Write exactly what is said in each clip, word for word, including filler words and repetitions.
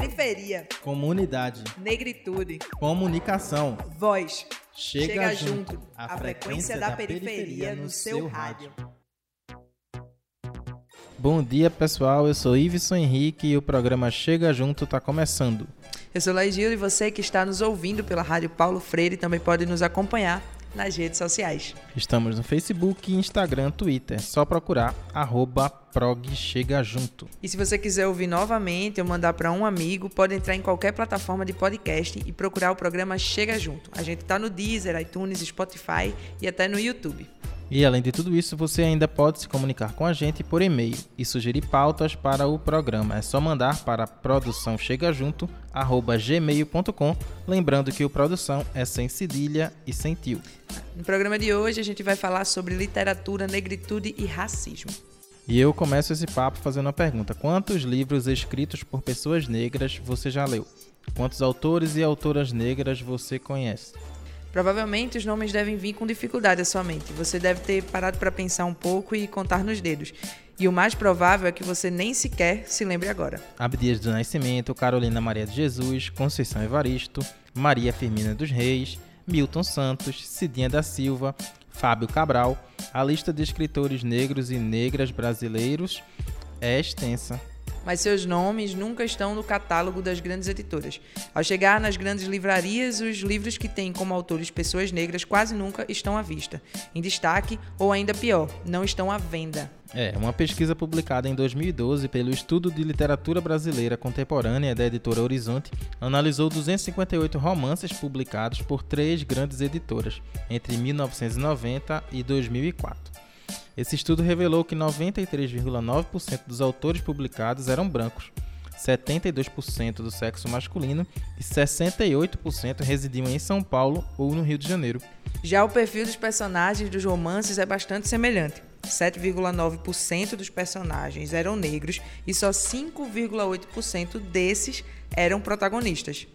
Periferia. Comunidade. Negritude. Comunicação. Voz. Chega, Chega junto. junto. A, a frequência, frequência da, da periferia, periferia no seu rádio. Bom dia, pessoal. Eu sou Iveson Henrique e o programa Chega Junto está começando. Eu sou Laís Rio e você que está nos ouvindo pela Rádio Paulo Freire também pode nos acompanhar nas redes sociais. Estamos no Facebook, Instagram, Twitter. Só procurar arroba prog chega junto. E se você quiser ouvir novamente ou mandar para um amigo, pode entrar em qualquer plataforma de podcast e procurar o programa Chega Junto. A gente está no Deezer, iTunes, Spotify e até no YouTube. E além de tudo isso, você ainda pode se comunicar com a gente por e-mail e sugerir pautas para o programa. É só mandar para produção chega junto arroba gmail ponto com, lembrando que o produção é sem cedilha e sem tio. No programa de hoje a gente vai falar sobre literatura, negritude e racismo. E eu começo esse papo fazendo uma pergunta: quantos livros escritos por pessoas negras você já leu? Quantos autores e autoras negras você conhece? Provavelmente os nomes devem vir com dificuldade à sua mente. Você deve ter parado para pensar um pouco e contar nos dedos. E o mais provável é que você nem sequer se lembre agora. Abdias do Nascimento, Carolina Maria de Jesus, Conceição Evaristo, Maria Firmina dos Reis, Milton Santos, Cidinha da Silva, Fábio Cabral. A lista de escritores negros e negras brasileiros é extensa. Mas seus nomes nunca estão no catálogo das grandes editoras. Ao chegar nas grandes livrarias, os livros que têm como autores pessoas negras quase nunca estão à vista, em destaque, ou ainda pior, não estão à venda. É, uma pesquisa publicada em dois mil e doze pelo Estudo de Literatura Brasileira Contemporânea da editora Horizonte analisou duzentos e cinquenta e oito romances publicados por três grandes editoras entre mil novecentos e noventa e dois mil e quatro. Esse estudo revelou que noventa e três vírgula nove por cento dos autores publicados eram brancos, setenta e dois por cento do sexo masculino e sessenta e oito por cento residiam em São Paulo ou no Rio de Janeiro. Já o perfil dos personagens dos romances é bastante semelhante. sete vírgula nove por cento dos personagens eram negros e só cinco vírgula oito por cento desses eram protagonistas.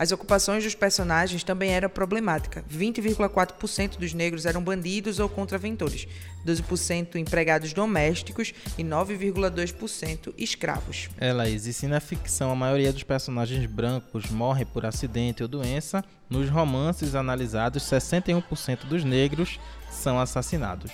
As ocupações dos personagens também eram problemáticas. vinte vírgula quatro por cento dos negros eram bandidos ou contraventores, doze por cento empregados domésticos e nove vírgula dois por cento escravos. É, Laís, e se na ficção a maioria dos personagens brancos morre por acidente ou doença, nos romances analisados, sessenta e um por cento dos negros são assassinados.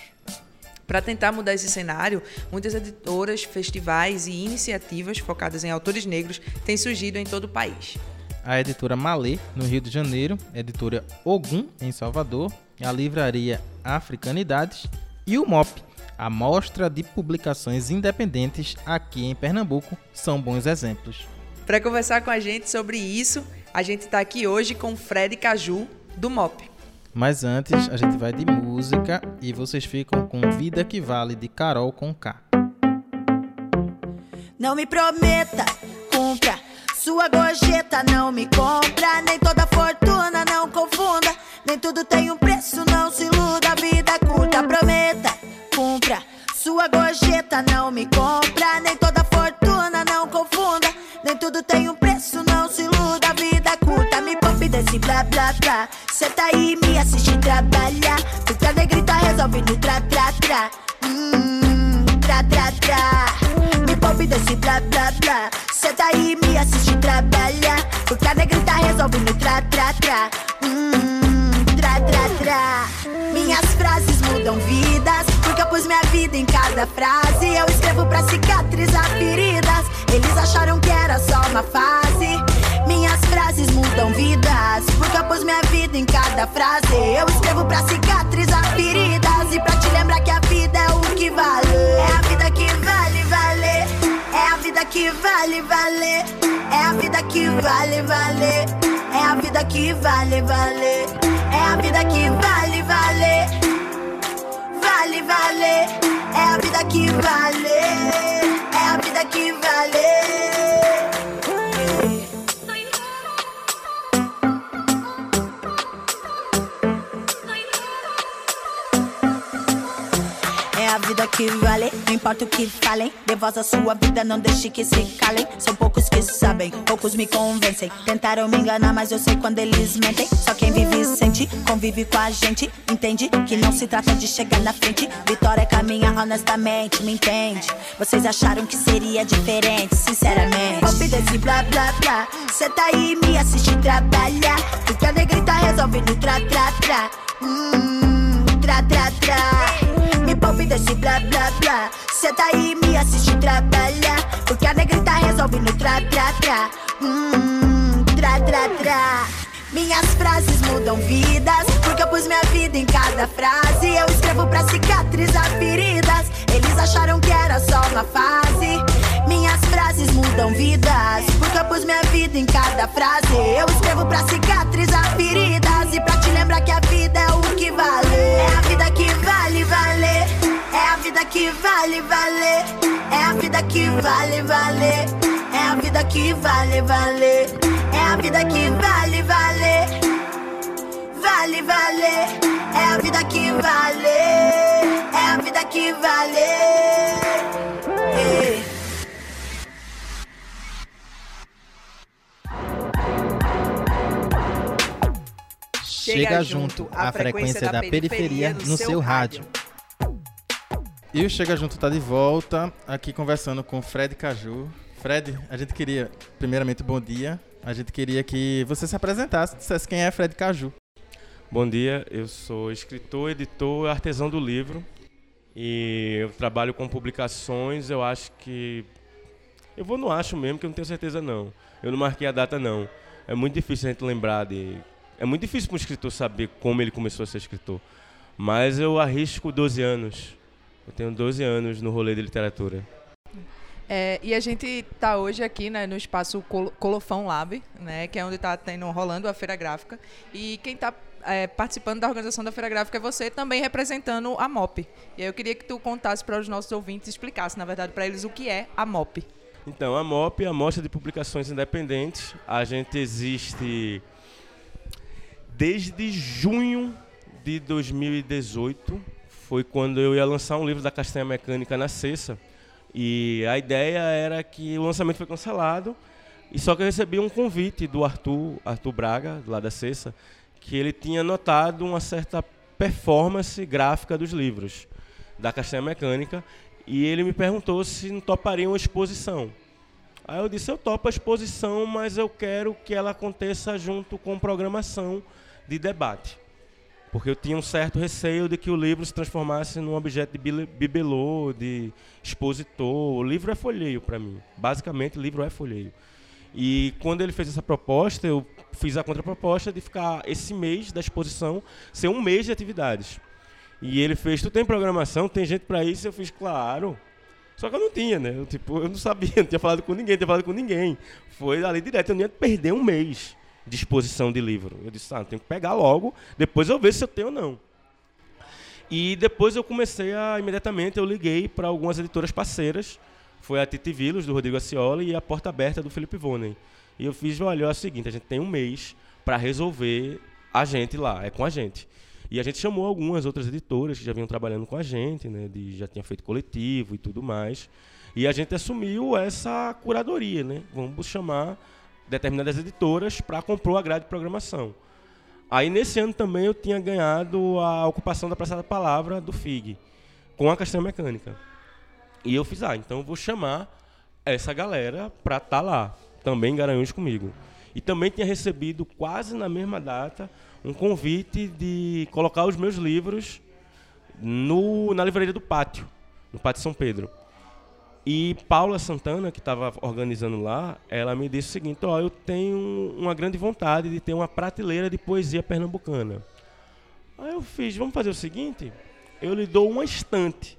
Para tentar mudar esse cenário, muitas editoras, festivais e iniciativas focadas em autores negros têm surgido em todo o país. A editora Malê, no Rio de Janeiro, a editora Ogum, em Salvador, a livraria Africanidades e o M O P, a Mostra de Publicações Independentes aqui em Pernambuco, são bons exemplos. Para conversar com a gente sobre isso, a gente está aqui hoje com o Fred Caju, do M O P. Mas antes, a gente vai de música e vocês ficam com Vida que Vale, de Carol Conká. Não me prometa, cumpra. Sua gorjeta não me compra, nem toda fortuna, não confunda. Nem tudo tem um preço, não se iluda, vida curta, prometa, cumpra. Sua gorjeta não me compra, nem toda fortuna, não confunda. Nem tudo tem um preço, não se iluda, vida curta. Me poupe desse blá blá blá, senta aí, me assiste trabalhar. Fica negrita resolvendo tra tra tra, hum, tra tra tra. Me poupe desse blá blá blá, senta aí, me assiste trabalhar. Porque a negrita resolve me tra, tra, tra. Hum, tra, tra, tra. Minhas frases mudam vidas, porque eu pus minha vida em cada frase. Eu escrevo pra cicatrizar feridas, eles acharam que era só uma fase. Minhas frases mudam vidas, porque eu pus minha vida em cada frase. Eu escrevo pra cicatrizar feridas e pra te lembrar que a vida é o que vale. É a vida que vale, vale. É a vida que vale, valer. É a vida que vale, valer. É a vida que vale, valer. É a vida que vale, valer. Vale, valer. É a vida que vale. É a vida que vale. É é a vida que vale, não importa o que falem. Devosa sua vida, não deixe que se calem. São poucos que sabem, poucos me convencem. Tentaram me enganar, mas eu sei quando eles mentem. Só quem vive e sente, convive com a gente. Entende que não se trata de chegar na frente. Vitória caminha honestamente, me entende. Vocês acharam que seria diferente, sinceramente. Pop desse blá blá blá, senta aí e me assiste trabalhar. Fica negrita resolvendo tra tra tra. Hum, tra tra tra. Me poupe desse blá blá blá, senta aí e me assiste trabalhar. Porque a negrita resolvendo tra tra tra. Hum, tra tra tra. Minhas frases mudam vidas, porque eu pus minha vida em cada frase. Eu escrevo pra cicatrizar feridas, eles acharam que era só uma fase. Minhas frases mudam vidas, porque eu pus minha vida em cada frase. Eu escrevo pra cicatrizar feridas e pra te lembrar que a vida é o que vale. É a vida que vale, valer. É a vida que vale, valer. É a vida que vale, valer. É a vida que vale, valer. É a vida que vale, vale. Vale, vale. É a vida que vale. É a vida que vale. Ei. Chega junto à frequência da, da periferia, periferia no seu rádio. E o Chega Junto tá de volta, aqui conversando com Fred Caju. Fred, a gente queria, primeiramente, bom dia. A gente queria que você se apresentasse, dissesse quem é Fred Caju. Bom dia, eu sou escritor, editor, artesão do livro. E eu trabalho com publicações, eu acho que... Eu vou no acho mesmo, que eu não tenho certeza não. Eu não marquei a data não. É muito difícil a gente lembrar de... É muito difícil para um escritor saber como ele começou a ser escritor. Mas eu arrisco doze anos. Eu tenho doze anos no rolê de literatura. É, e a gente está hoje aqui, né, no espaço Col- Colofão Lab, né, que é onde está rolando a Feira Gráfica. E quem está é, participando da organização da Feira Gráfica é você, também representando a M O P. E aí eu queria que tu contasse para os nossos ouvintes, explicasse, na verdade, para eles o que é a M O P. Então, a M O P é a Mostra de Publicações Independentes. A gente existe desde junho de dois mil e dezoito. Foi quando eu ia lançar um livro da Castanha Mecânica na Cessa. E a ideia era que o lançamento foi cancelado, e só que eu recebi um convite do Arthur, Arthur Braga, lá da Cessa, que ele tinha notado uma certa performance gráfica dos livros da Castanha Mecânica, e ele me perguntou se não toparia uma exposição. Aí eu disse, eu topo a exposição, mas eu quero que ela aconteça junto com programação de debate. Porque eu tinha um certo receio de que o livro se transformasse num objeto de bibelô, de expositor. O livro é folheio para mim. Basicamente, o livro é folheio. E quando ele fez essa proposta, eu fiz a contraproposta de ficar esse mês da exposição ser um mês de atividades. E ele fez, tu tem programação? Tem gente para isso? Eu fiz, claro. Só que eu não tinha, né? Eu, tipo, eu não sabia, não tinha falado com ninguém, não tinha falado com ninguém. Foi ali direto, eu não ia perder um mês. De exposição de livro. Eu disse, ah, tenho que pegar logo, depois eu vejo se eu tenho ou não. E depois eu comecei a, imediatamente, eu liguei para algumas editoras parceiras, foi a Titi Vilos, do Rodrigo Acioli, e a Porta Aberta, do Felipe Vonen. E eu fiz, olha, é o seguinte, a gente tem um mês para resolver a gente lá, é com a gente. E a gente chamou algumas outras editoras que já vinham trabalhando com a gente, né, de, já tinha feito coletivo e tudo mais, e a gente assumiu essa curadoria, né, vamos chamar determinadas editoras para compor a grade de programação. Aí, nesse ano também, eu tinha ganhado a ocupação da Praça da Palavra do F I G, com a Castanha Mecânica. E eu fiz, ah, então eu vou chamar essa galera para estar tá lá, também em Garanhuns comigo. E também tinha recebido, quase na mesma data, um convite de colocar os meus livros no, na livraria do Pátio, no Pátio São Pedro. E Paula Santana, que estava organizando lá, ela me disse o seguinte, ó, eu tenho uma grande vontade de ter uma prateleira de poesia pernambucana. Aí eu fiz, vamos fazer o seguinte, eu lhe dou uma estante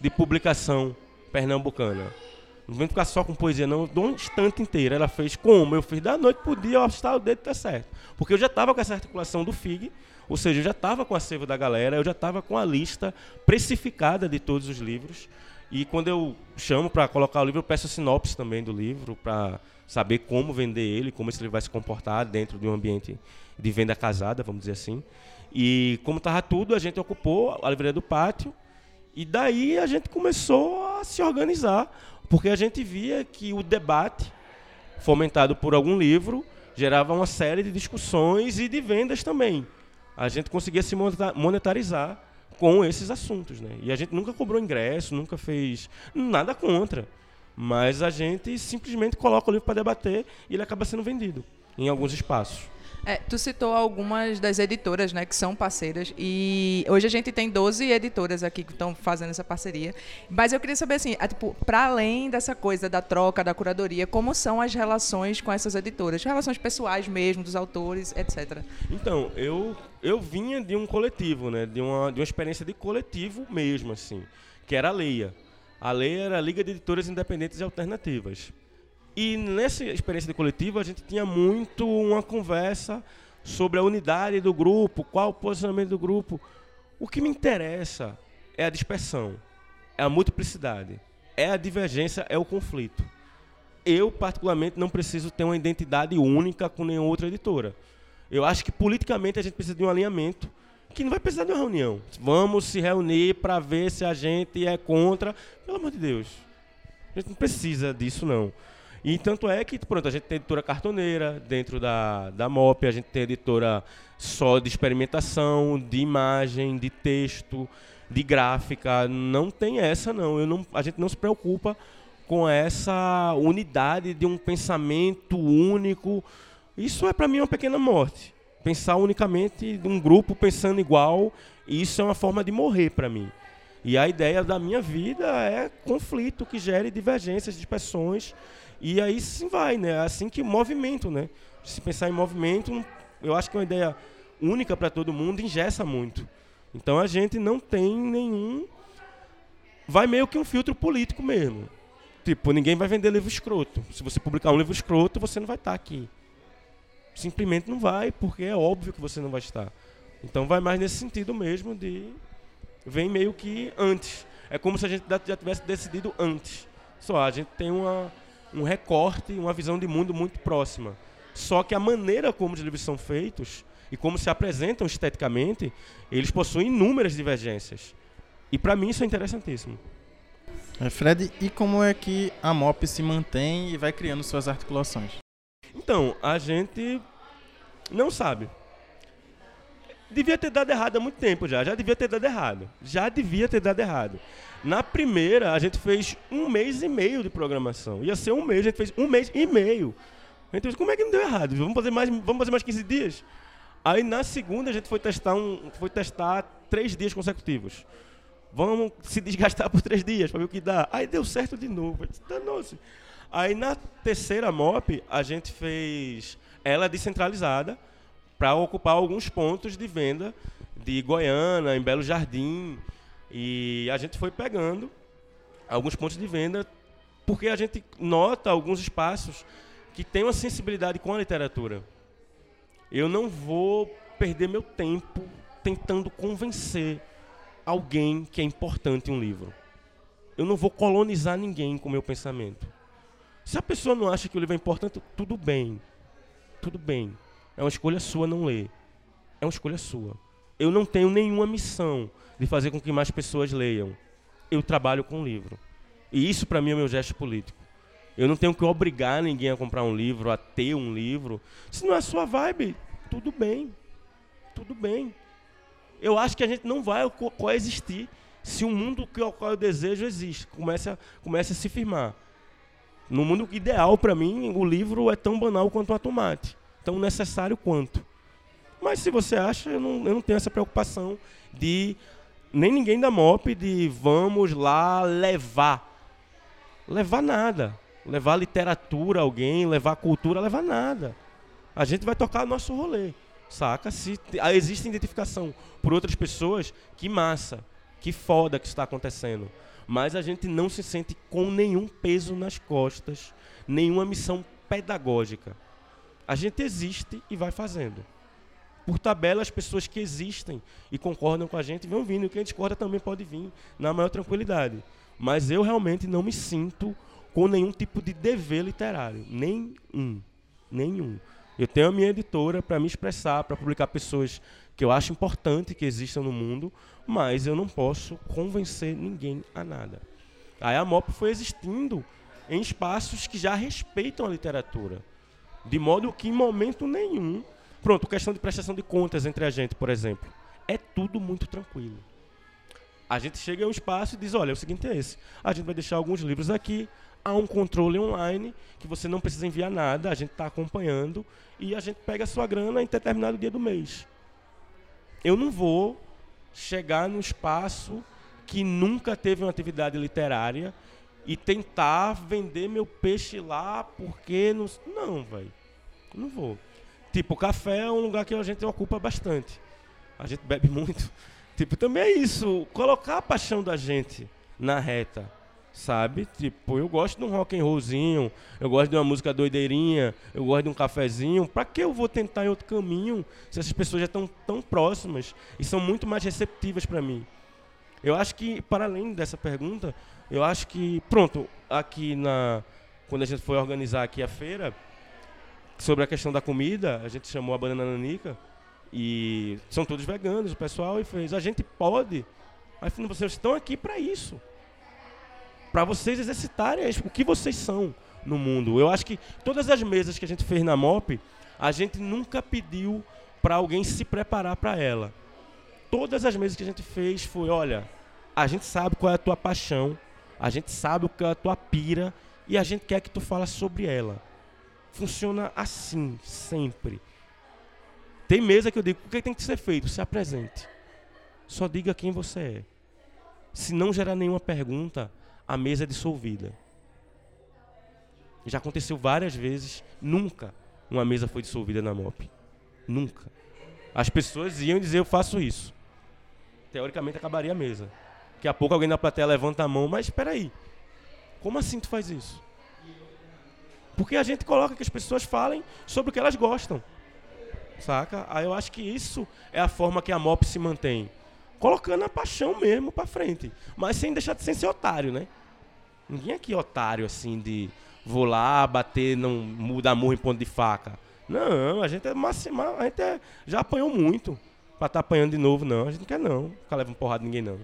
de publicação pernambucana. Não vem ficar só com poesia, não, eu dou uma estante inteira. Ela fez como? Eu fiz da noite pro dia, ó, está o dedo, tá certo. Porque eu já estava com essa articulação do F I G, ou seja, eu já estava com o acervo da galera, eu já estava com a lista precificada de todos os livros. E quando eu chamo para colocar o livro, eu peço a sinopse também do livro, para saber como vender ele, como esse livro vai se comportar dentro de um ambiente de venda casada, vamos dizer assim. E como estava tudo, a gente ocupou a livraria do Pátio E daí a gente começou a se organizar, porque a gente via que o debate, fomentado por algum livro, gerava uma série de discussões e de vendas também. A gente conseguia se monetarizar com esses assuntos, né? E a gente nunca cobrou ingresso, nunca fez nada contra, mas a gente simplesmente coloca o livro para debater e ele acaba sendo vendido em alguns espaços. É, tu citou algumas das editoras, né, que são parceiras, e hoje a gente tem doze editoras aqui que estão fazendo essa parceria, mas eu queria saber, assim, a, tipo, para além dessa coisa da troca, da curadoria, como são as relações com essas editoras? Relações pessoais mesmo, dos autores, etcétera. Então, eu, eu vinha de um coletivo, né, de uma, de uma experiência de coletivo mesmo, assim, que era a Leia. A Leia era a Liga de Editoras Independentes e Alternativas. E nessa experiência de coletivo, a gente tinha muito uma conversa sobre a unidade do grupo, qual o posicionamento do grupo. O que me interessa é a dispersão, é a multiplicidade, é a divergência, é o conflito. Eu, particularmente, não preciso ter uma identidade única com nenhuma outra editora. Eu acho que, politicamente, a gente precisa de um alinhamento que não vai precisar de uma reunião. Vamos se reunir para ver se a gente é contra. Pelo amor de Deus, a gente não precisa disso, não. E tanto é que, pronto, a gente tem editora cartoneira dentro da, da M O P, a gente tem editora só de experimentação, de imagem, de texto, de gráfica. Não tem essa, não. Eu não. A gente não se preocupa com essa unidade de um pensamento único. Isso é, para mim, uma pequena morte. Pensar unicamente um grupo pensando igual, isso é uma forma de morrer para mim. E a ideia da minha vida é conflito que gere divergências, dispersões. E aí sim vai, né? Assim que movimento, né? Se pensar em movimento, eu acho que é uma ideia única para todo mundo, engessa muito. Então a gente não tem nenhum... Vai meio que um filtro político mesmo. Tipo, ninguém vai vender livro escroto. Se você publicar um livro escroto, você não vai estar aqui. Simplesmente não vai, porque é óbvio que você não vai estar. Então vai mais nesse sentido mesmo de... Vem meio que antes. É como se a gente já tivesse decidido antes. Só a gente tem uma... um recorte, uma visão de mundo muito próxima. Só que a maneira como os livros são feitos e como se apresentam esteticamente, eles possuem inúmeras divergências. E, para mim, isso é interessantíssimo. É, Fred, e como é que a M O P se mantém e vai criando suas articulações? Então, a gente não sabe. Devia ter dado errado há muito tempo já. Já devia ter dado errado. Já devia ter dado errado. Na primeira, a gente fez um mês e meio de programação. Ia ser um mês, a gente fez um mês e meio. A gente pensou, como é que não deu errado? Vamos fazer mais, vamos fazer mais quinze dias? Aí, na segunda, a gente foi testar, um, foi testar três dias consecutivos. Vamos se desgastar por três dias para ver o que dá. Aí deu certo de novo. Danou-se. Aí, na terceira M O P, a gente fez ela descentralizada para ocupar alguns pontos de venda de Goiânia, em Belo Jardim... E a gente foi pegando alguns pontos de venda, porque a gente nota alguns espaços que têm uma sensibilidade com a literatura. Eu não vou perder meu tempo tentando convencer alguém que é importante um livro. Eu não vou colonizar ninguém com o meu pensamento. Se a pessoa não acha que o livro é importante, tudo bem. Tudo bem. É uma escolha sua não ler. É uma escolha sua. Eu não tenho nenhuma missão de fazer com que mais pessoas leiam. Eu trabalho com livro. E isso, para mim, é o meu gesto político. Eu não tenho que obrigar ninguém a comprar um livro, a ter um livro. Se não é a sua vibe, tudo bem. Tudo bem. Eu acho que a gente não vai co- coexistir se o mundo ao qual eu desejo existe. Começa, começa a se firmar. No mundo ideal, para mim, o livro é tão banal quanto um tomate. Tão necessário quanto. Mas se você acha, eu não, eu não tenho essa preocupação de... Nem ninguém da M O P de vamos lá levar. Levar nada. Levar literatura a alguém, levar cultura, levar nada. A gente vai tocar nosso rolê, saca? Se existe identificação por outras pessoas, que massa, que foda que isso está acontecendo. Mas a gente não se sente com nenhum peso nas costas, nenhuma missão pedagógica. A gente existe e vai fazendo. Por tabela, as pessoas que existem e concordam com a gente vão vindo. E quem discorda também pode vir na maior tranquilidade. Mas eu realmente não me sinto com nenhum tipo de dever literário. Nenhum. Nenhum. Eu tenho a minha editora para me expressar, para publicar pessoas que eu acho importante que existam no mundo, mas eu não posso convencer ninguém a nada. Aí a M O P foi existindo em espaços que já respeitam a literatura, de modo que em momento nenhum... Pronto, questão de prestação de contas entre a gente, por exemplo. É tudo muito tranquilo. A gente chega a um espaço e diz, olha, o seguinte é esse, a gente vai deixar alguns livros aqui, há um controle online, que você não precisa enviar nada, a gente está acompanhando, e a gente pega a sua grana em determinado dia do mês. Eu não vou chegar num espaço que nunca teve uma atividade literária e tentar vender meu peixe lá porque... Não, não velho. Não vou. Tipo, o café é um lugar que a gente ocupa bastante. A gente bebe muito. Tipo, também é isso. Colocar a paixão da gente na reta, sabe? Tipo, eu gosto de um rock and rollzinho, eu gosto de uma música doideirinha, eu gosto de um cafezinho. Pra que eu vou tentar em outro caminho se essas pessoas já estão tão próximas e são muito mais receptivas pra mim? Eu acho que, para além dessa pergunta, eu acho que, pronto, aqui na... Quando a gente foi organizar aqui a feira, sobre a questão da comida, a gente chamou a Banana Nanica, e são todos veganos, o pessoal, e fez, a gente pode, mas vocês estão aqui para isso, para vocês exercitarem o que vocês são no mundo. Eu acho que todas as mesas que a gente fez na M O P, a gente nunca pediu para alguém se preparar para ela. Todas as mesas que a gente fez foi, olha, a gente sabe qual é a tua paixão, a gente sabe o que é a tua pira e a gente quer que tu fale sobre ela. Funciona assim, sempre. Tem mesa que eu digo, o que tem que ser feito? Se apresente. Só diga quem você é. Se não gerar nenhuma pergunta, a mesa é dissolvida. Já aconteceu várias vezes, nunca uma mesa foi dissolvida na M O P. Nunca. As pessoas iam dizer, eu faço isso. Teoricamente acabaria a mesa. Daqui a pouco alguém na plateia levanta a mão, mas espera aí, como assim tu faz isso? Porque a gente coloca que as pessoas falem sobre o que elas gostam, saca? Aí eu acho que isso é a forma que a M O P se mantém, colocando a paixão mesmo pra frente, mas sem deixar de sem ser otário, né? Ninguém aqui é otário assim de vou lá, bater, não mudar murro em ponto de faca. Não, a gente é máxima, a gente é, já apanhou muito pra estar tá apanhando de novo, não. A gente não quer não, ficar levando porrada de ninguém não.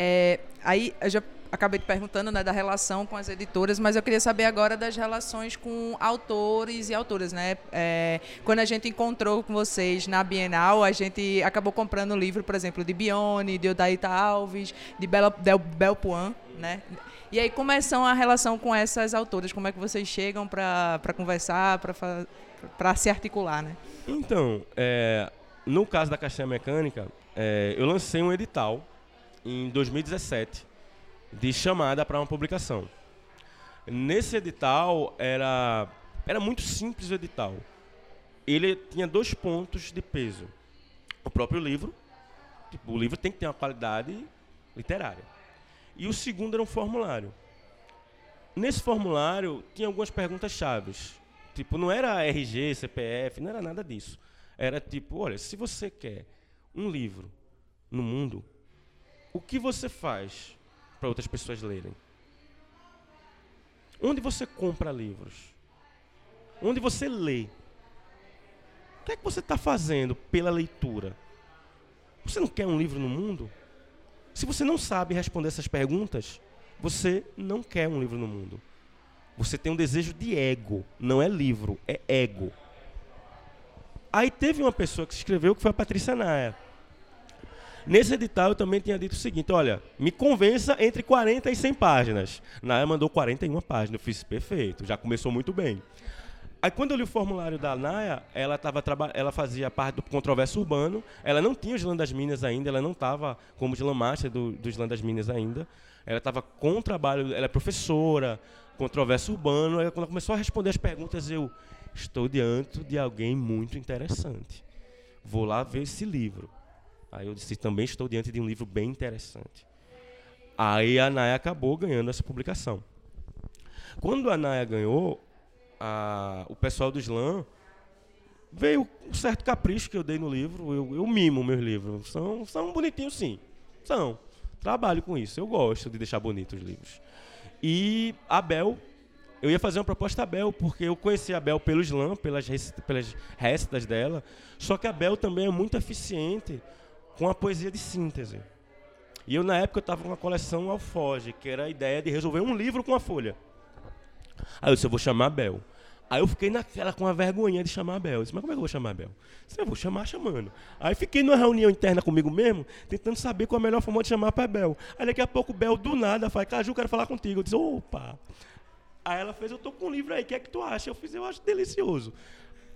É, aí eu já acabei te perguntando, né, da relação com as editoras, mas eu queria saber agora das relações com autores e autoras, né? É, quando a gente encontrou com vocês na Bienal, a gente acabou comprando livro, por exemplo, de Bione, de Odaíta Alves, de Bela, Del, Belpuan, né? E aí, como é a relação com essas autoras? Como é que vocês chegam para conversar, para se articular, né? Então, é, no caso da Castanha Mecânica, é, eu lancei um edital em dois mil e dezessete, de chamada para uma publicação. Nesse edital, era, era muito simples o edital. Ele tinha dois pontos de peso. O próprio livro, tipo, o livro tem que ter uma qualidade literária. E o segundo era um formulário. Nesse formulário, tinha algumas perguntas-chave. Tipo, não era R G, C P F, não era nada disso. Era tipo, olha, se você quer um livro no mundo, o que você faz para outras pessoas lerem? Onde você compra livros? Onde você lê? O que é que você está fazendo pela leitura? Você não quer um livro no mundo? Se você não sabe responder essas perguntas, você não quer um livro no mundo. Você tem um desejo de ego. Não é livro, é ego. Aí teve uma pessoa que escreveu, que foi a Patrícia Naya. Nesse edital eu também tinha dito o seguinte, olha, me convença entre quarenta e cem páginas. Naya mandou quarenta e uma páginas, eu fiz perfeito, já começou muito bem. Aí quando eu li o formulário da Naya, ela, tava, ela fazia parte do Controverso Urbano, ela não tinha o Islã das Minas ainda, ela não estava como Islã Master do, do Islã das Minas ainda, ela estava com o trabalho, ela é professora, Controverso Urbano, aí quando ela começou a responder as perguntas, eu estou diante de alguém muito interessante, vou lá ver esse livro. Aí eu disse, também estou diante de um livro bem interessante. Aí a Naya acabou ganhando essa publicação. Quando a Naya ganhou, a, o pessoal do Islã veio um certo capricho que eu dei no livro. Eu, eu mimo meus livros. São, são bonitinhos, sim. São. Trabalho com isso. Eu gosto de deixar bonitos os livros. E a Bel, eu ia fazer uma proposta à Bel, porque eu conheci a Bel pelo slam, pelas, pelas récitas dela, só que a Bel também é muito eficiente com a poesia de síntese. E eu, na época, eu estava com uma coleção Alfoge, que era a ideia de resolver um livro com uma folha. Aí eu disse, eu vou chamar a Bel. Aí eu fiquei naquela com a vergonha de chamar a Bel. Eu disse, mas como é que eu vou chamar a Bel? Eu disse, eu vou chamar chamando. Aí fiquei numa reunião interna comigo mesmo, tentando saber qual a melhor forma de chamar para Bel. Aí daqui a pouco Bel, do nada, fala, Caju, quero falar contigo. Eu disse, opa! Aí ela fez, eu tô com um livro aí, o que é que tu acha? Eu fiz, eu acho delicioso.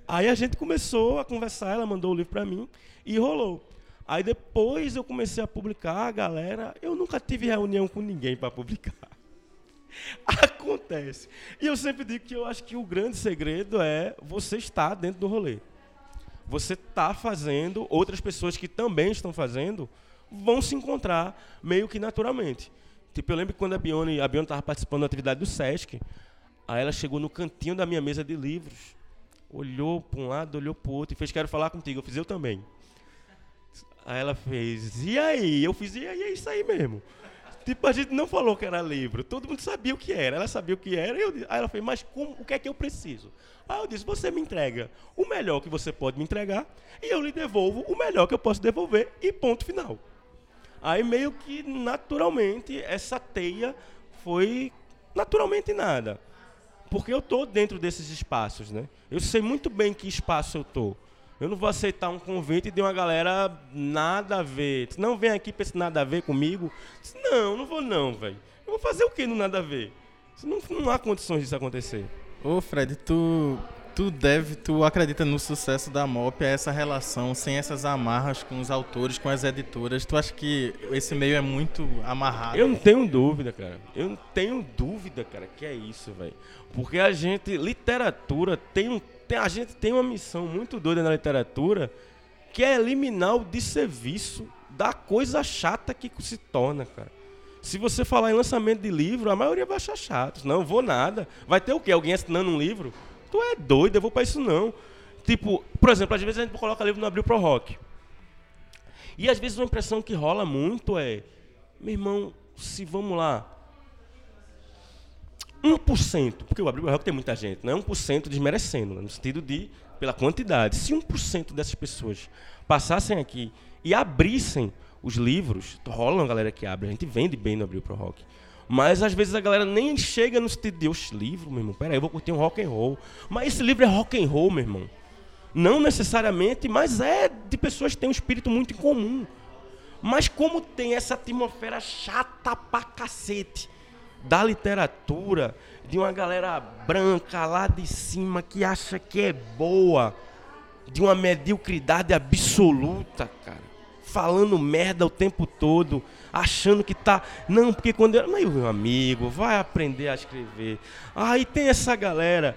Aí a gente começou a conversar, ela mandou o livro para mim e rolou. Aí depois eu comecei a publicar, galera, eu nunca tive reunião com ninguém para publicar. Acontece. E eu sempre digo que eu acho que o grande segredo é você estar dentro do rolê. Você está fazendo, outras pessoas que também estão fazendo vão se encontrar meio que naturalmente. Tipo, eu lembro que quando a Bione, a Bione estava participando da atividade do Sesc, aí ela chegou no cantinho da minha mesa de livros, olhou para um lado, olhou para o outro e fez, quero falar contigo. Eu fiz, eu também. Aí ela fez, e aí? Eu fiz, e aí, é isso aí mesmo. Tipo, a gente não falou que era livro, todo mundo sabia o que era, ela sabia o que era, e eu, aí ela fez, mas como, o que é que eu preciso? Aí eu disse, você me entrega o melhor que você pode me entregar, e eu lhe devolvo o melhor que eu posso devolver, e ponto final. Aí meio que naturalmente, essa teia foi naturalmente nada, porque eu estou dentro desses espaços, né? Eu sei muito bem que espaço eu estou. Eu não vou aceitar um convite de uma galera nada a ver. Não vem aqui pra esse nada a ver comigo. Não, não vou não, velho. Eu vou fazer o que no nada a ver? Não, não há condições disso acontecer. Ô Fred, tu, tu deve, tu acredita no sucesso da M O P, essa relação, sem essas amarras com os autores, com as editoras. Tu acha que esse meio é muito amarrado? Eu não tenho dúvida, cara. Eu não tenho dúvida, cara, que é isso, velho. Porque a gente, literatura tem um A gente tem uma missão muito doida na literatura, que é eliminar o desserviço da coisa chata que se torna, cara. Se você falar em lançamento de livro, a maioria vai achar chato. Não, vou nada. Vai ter o quê? Alguém assinando um livro? Tu é doido, eu vou pra isso não. Tipo, por exemplo, às vezes a gente coloca livro no Abril Pro Rock. E às vezes uma impressão que rola muito é, meu irmão, se vamos lá, um por cento, porque o Abril Pro Rock tem muita gente, não é um por cento desmerecendo, no sentido de, pela quantidade. Se um por cento dessas pessoas passassem aqui e abrissem os livros, rola uma galera que abre, a gente vende bem no Abril Pro Rock. Mas às vezes a galera nem chega no sentido de, oxe, livro, meu irmão, peraí, eu vou curtir um rock and roll. Mas esse livro é rock and roll, meu irmão. Não necessariamente, mas é de pessoas que têm um espírito muito em comum. Mas como tem essa atmosfera chata pra cacete, da literatura, de uma galera branca lá de cima que acha que é boa, de uma mediocridade absoluta, cara. Falando merda o tempo todo, achando que tá... Não, porque quando eu... Mas meu amigo, vai aprender a escrever. Aí tem essa galera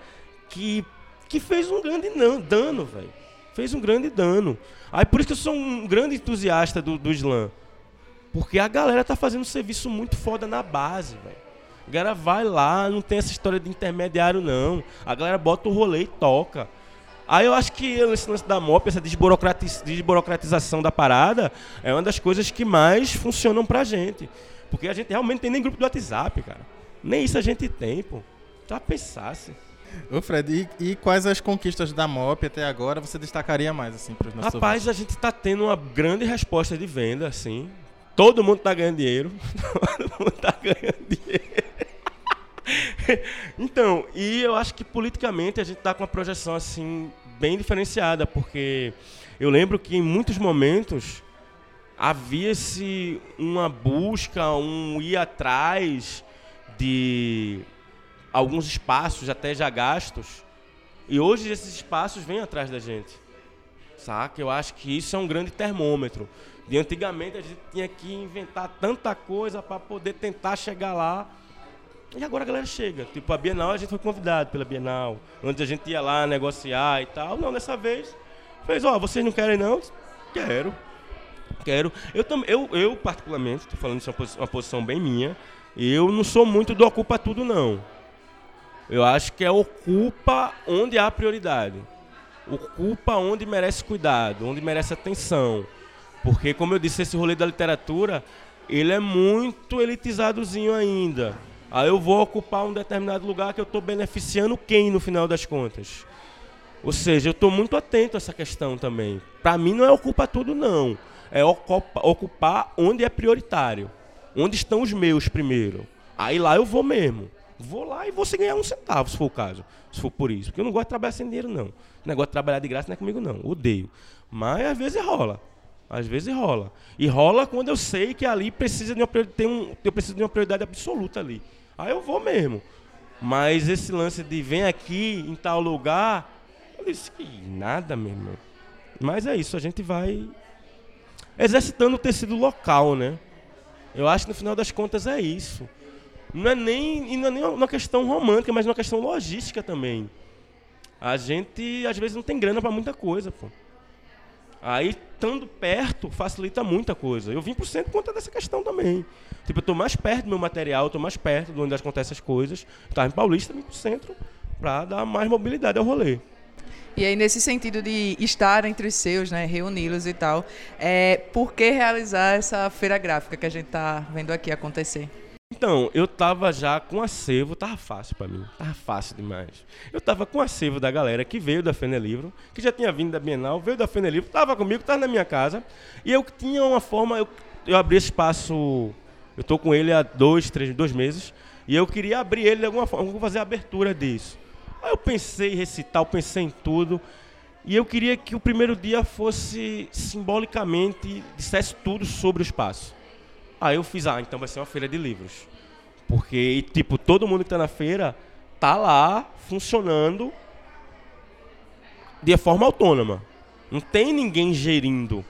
que, que fez um grande dano, velho. Fez um grande dano. Aí por isso que eu sou um grande entusiasta do, do slam. Porque a galera tá fazendo um serviço muito foda na base, velho. A galera vai lá, não tem essa história de intermediário, não. A galera bota o rolê e toca. Aí eu acho que esse lance da M O P, essa desburocratiz- desburocratização da parada, é uma das coisas que mais funcionam pra gente. Porque a gente realmente não tem nem grupo do WhatsApp, cara. Nem isso a gente tem, pô. Tá pensasse. Ô Fred, e, e quais as conquistas da M O P até agora você destacaria mais, assim, pros nossos Rapaz, ouvintes? A gente tá tendo uma grande resposta de venda, assim. Todo mundo tá ganhando dinheiro. Todo mundo tá ganhando dinheiro. Então, e eu acho que politicamente a gente está com uma projeção assim bem diferenciada, porque eu lembro que em muitos momentos havia-se uma busca, um ir atrás de alguns espaços até já gastos, e hoje esses espaços vêm atrás da gente, saca? Eu acho que isso é um grande termômetro. De antigamente a gente tinha que inventar tanta coisa para poder tentar chegar lá. E agora a galera chega. Tipo, a Bienal, a gente foi convidado pela Bienal. Antes a gente ia lá negociar e tal. Não, dessa vez, fez, ó, oh, vocês não querem não? Quero. Quero. Eu, tam- eu, eu particularmente, estou falando isso, é uma, posi- uma posição bem minha, eu não sou muito do ocupa tudo, não. Eu acho que é ocupa onde há prioridade. Ocupa onde merece cuidado, onde merece atenção. Porque, como eu disse, esse rolê da literatura, ele é muito elitizadozinho ainda. Aí eu vou ocupar um determinado lugar que eu estou beneficiando quem, no final das contas? Ou seja, eu estou muito atento a essa questão também. Para mim não é ocupar tudo, não. É ocupar onde é prioritário. Onde estão os meus primeiro. Aí lá eu vou mesmo. Vou lá e vou se ganhar um centavo, se for o caso. Se for por isso. Porque eu não gosto de trabalhar sem dinheiro, não. O negócio de trabalhar de graça não é comigo, não. Odeio. Mas às vezes rola. Às vezes rola. E rola quando eu sei que ali precisa de uma prioridade, um, eu preciso de uma prioridade absoluta ali. Aí eu vou mesmo. Mas esse lance de vem aqui, em tal lugar, eu disse que nada, meu irmão. Mas é isso, a gente vai exercitando o tecido local, né? Eu acho que no final das contas é isso. Não é nem, e não é nem uma questão romântica, mas uma questão logística também. A gente, às vezes, não tem grana para muita coisa, pô. Aí, estando perto, facilita muita coisa. Eu vim por cento por conta dessa questão também. Tipo, eu estou mais perto do meu material, estou mais perto de onde acontecem as coisas. Estava em Paulista, vim por centro, para dar mais mobilidade ao rolê. E aí, nesse sentido de estar entre os seus, né, reuni-los e tal, é, por que realizar essa feira gráfica que a gente está vendo aqui acontecer? Então, eu estava já com acervo, estava fácil para mim, estava fácil demais. Eu estava com acervo da galera que veio da Fenelivro, que já tinha vindo da Bienal, veio da Fenelivro, estava comigo, estava na minha casa, e eu tinha uma forma, eu, eu abri espaço, eu estou com ele há dois, três, dois meses, e eu queria abrir ele de alguma forma, vou fazer a abertura disso. Aí eu pensei em recitar, eu pensei em tudo, e eu queria que o primeiro dia fosse, simbolicamente, dissesse tudo sobre o espaço. Aí eu fiz, ah, então vai ser uma feira de livros. Porque, tipo, todo mundo que está na feira está lá, funcionando de forma autônoma. Não tem ninguém gerindo.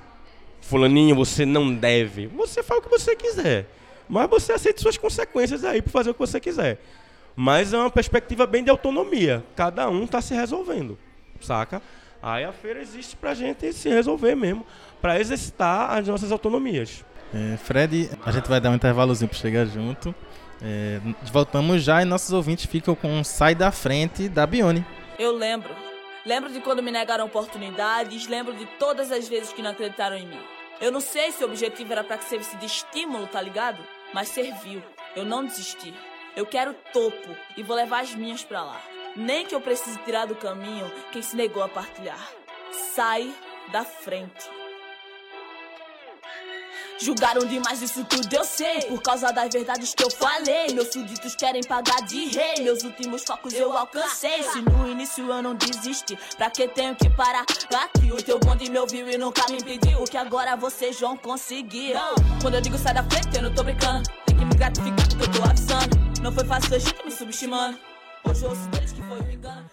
Fulaninho, você não deve. Você faz o que você quiser. Mas você aceita suas consequências aí para fazer o que você quiser. Mas é uma perspectiva bem de autonomia. Cada um está se resolvendo, saca? Aí a feira existe para a gente se resolver mesmo, para exercitar as nossas autonomias. É, Fred, a gente vai dar um intervalozinho para chegar junto. É, voltamos já e nossos ouvintes ficam com um Sai da Frente da Bione. Eu lembro. Lembro de quando me negaram oportunidades, lembro de todas as vezes que não acreditaram em mim. Eu não sei se o objetivo era para que servisse de estímulo, tá ligado? Mas serviu. Eu não desisti. Eu quero topo e vou levar as minhas pra lá. Nem que eu precise tirar do caminho quem se negou a partilhar. Sai da frente. Julgaram demais isso tudo, eu sei. Por causa das verdades que eu falei. Meus súditos querem pagar de rei. Meus últimos focos eu alcancei. Se no início eu não desisti, pra que tenho que parar aqui? O teu bonde me ouviu e nunca me impediu. O que agora vocês vão conseguir? Quando eu digo sai da frente, eu não tô brincando. Tem que me gratificar porque eu tô avisando. Não foi fácil, eu gente me subestimando. Hoje eu ouço deles que foi me engano.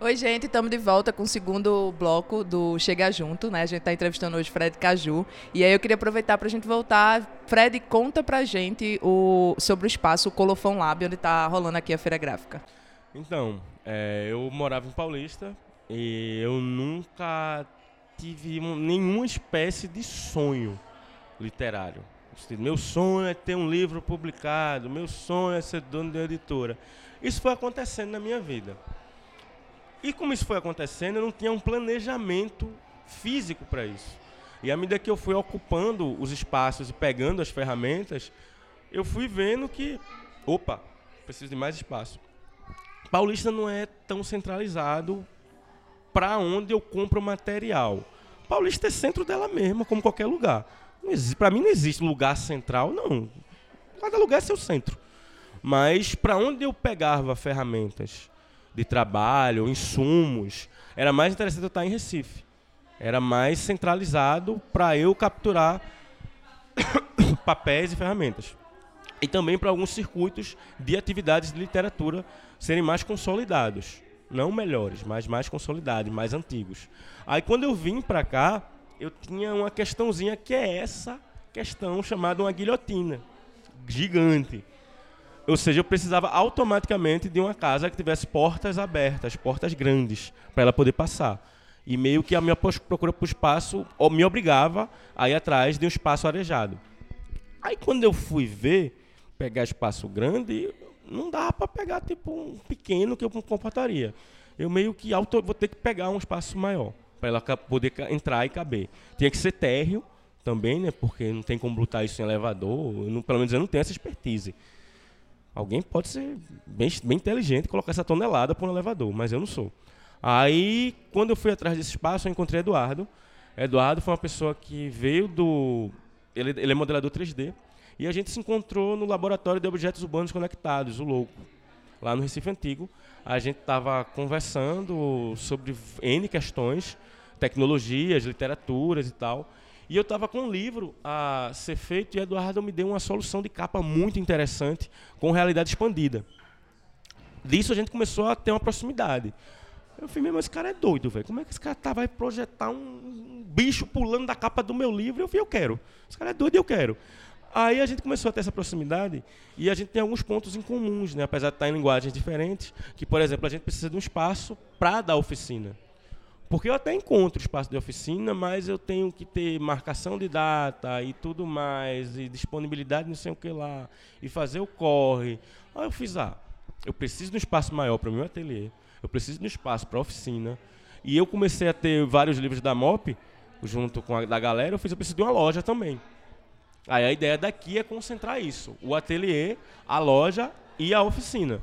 Oi, gente, estamos de volta com o segundo bloco do Chega Junto, né? A gente está entrevistando hoje Fred Caju. E aí eu queria aproveitar para a gente voltar. Fred, conta para a gente o, sobre o espaço o Colofão Lab, onde está rolando aqui a Feira Gráfica. Então, é, eu morava em Paulista e eu nunca tive nenhuma espécie de sonho literário. Meu sonho é ter um livro publicado, meu sonho é ser dono de uma editora. Isso foi acontecendo na minha vida. E como isso foi acontecendo, eu não tinha um planejamento físico para isso. E à medida que eu fui ocupando os espaços e pegando as ferramentas, eu fui vendo que, opa, preciso de mais espaço. Paulista não é tão centralizado para onde eu compro material. Paulista é centro dela mesma, como qualquer lugar. Para mim não existe lugar central, não. Cada lugar é seu centro. Mas para onde eu pegava ferramentas de trabalho, insumos, era mais interessante eu estar em Recife. Era mais centralizado para eu capturar papéis e ferramentas. E também para alguns circuitos de atividades de literatura serem mais consolidados. Não melhores, mas mais consolidados, mais antigos. Aí quando eu vim para cá, eu tinha uma questãozinha que é essa questão chamada uma guilhotina gigante. Ou seja, eu precisava automaticamente de uma casa que tivesse portas abertas, portas grandes, para ela poder passar. E meio que a minha procura por espaço me obrigava a ir atrás de um espaço arejado. Aí quando eu fui ver, pegar espaço grande, não dava para pegar tipo um pequeno que eu comportaria. Eu meio que auto, vou ter que pegar um espaço maior, para ela poder entrar e caber. Tinha que ser térreo também, né, porque não tem como botar isso em elevador, eu não, pelo menos eu não tenho essa expertise. Alguém pode ser bem, bem inteligente e colocar essa tonelada para um elevador, mas eu não sou. Aí, quando eu fui atrás desse espaço, eu encontrei Eduardo. Eduardo foi uma pessoa que veio do... Ele, ele é modelador três D. E a gente se encontrou no Laboratório de Objetos Urbanos Conectados, o Louco, lá no Recife Antigo. A gente estava conversando sobre N questões, tecnologias, literaturas e tal. E eu estava com um livro a ser feito e Eduardo me deu uma solução de capa muito interessante com realidade expandida. Disso a gente começou a ter uma proximidade. Eu falei, mas esse cara é doido, velho. Como é que esse cara tá, vai projetar um bicho pulando da capa do meu livro? Eu falei, eu quero. Esse cara é doido e eu quero. Aí a gente começou a ter essa proximidade e a gente tem alguns pontos em comuns, né? Apesar de estar em linguagens diferentes, que, por exemplo, a gente precisa de um espaço para dar oficina. Porque eu até encontro espaço de oficina, mas eu tenho que ter marcação de data e tudo mais, e disponibilidade não sei o que lá, e fazer o corre. Aí eu fiz, ah, eu preciso de um espaço maior para o meu ateliê, eu preciso de um espaço para a oficina. E eu comecei a ter vários livros da M O P, junto com a da galera, eu fiz, eu preciso de uma loja também. Aí a ideia daqui é concentrar isso, o ateliê, a loja e a oficina.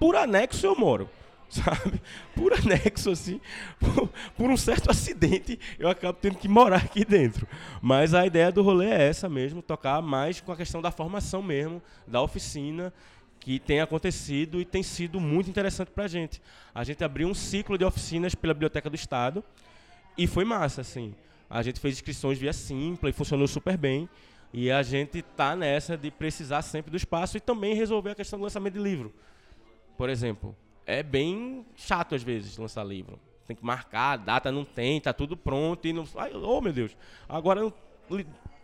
Por anexo eu moro. Sabe? Por anexo, assim, por, por um certo acidente, eu acabo tendo que morar aqui dentro. Mas a ideia do rolê é essa mesmo, tocar mais com a questão da formação mesmo, da oficina, que tem acontecido e tem sido muito interessante pra gente. A gente abriu um ciclo de oficinas pela Biblioteca do Estado e foi massa, assim. A gente fez inscrições via Simpla e funcionou super bem. E a gente tá nessa de precisar sempre do espaço e também resolver a questão do lançamento de livro, por exemplo. É bem chato, às vezes, lançar livro. Tem que marcar, a data não tem, tá tudo pronto. E não... Ai, oh, meu Deus. Agora, eu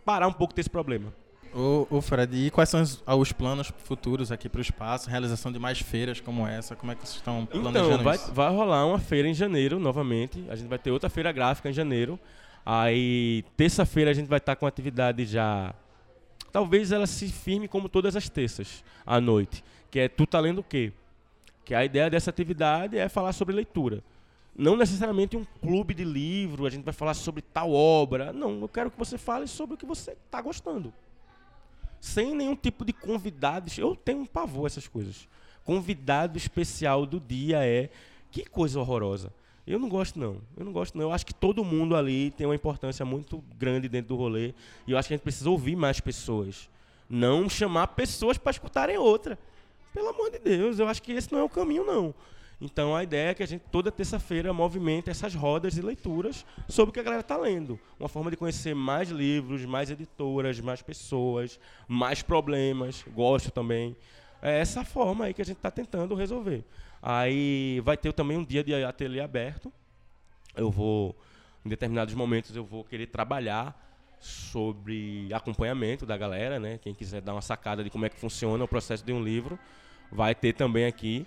parar um pouco desse problema. Ô, ô Fred, e quais são os, os planos futuros aqui para o espaço? Realização de mais feiras como essa? Como é que vocês estão planejando então, vai, isso? Vai rolar uma feira em janeiro, novamente. A gente vai ter outra feira gráfica em janeiro. Aí, terça-feira, a gente vai estar com atividade já... Talvez ela se firme como todas as terças à noite. Que é, tu tá lendo o quê? Que a ideia dessa atividade é falar sobre leitura. Não necessariamente um clube de livro, a gente vai falar sobre tal obra. Não, eu quero que você fale sobre o que você está gostando. Sem nenhum tipo de convidados. Eu tenho um pavor a essas coisas. Convidado especial do dia é... Que coisa horrorosa. Eu não gosto, não. Eu não gosto, não. Eu acho que todo mundo ali tem uma importância muito grande dentro do rolê. E eu acho que a gente precisa ouvir mais pessoas. Não chamar pessoas para escutarem outra. Pelo amor de Deus, eu acho que esse não é o caminho, não. Então, a ideia é que a gente, toda terça-feira, movimenta essas rodas de leituras sobre o que a galera está lendo. Uma forma de conhecer mais livros, mais editoras, mais pessoas, mais problemas. Gosto também. É essa forma aí que a gente está tentando resolver. Aí vai ter também um dia de ateliê aberto. Eu vou, em determinados momentos, eu vou querer trabalhar sobre acompanhamento da galera, né? Quem quiser dar uma sacada de como é que funciona o processo de um livro, vai ter também aqui.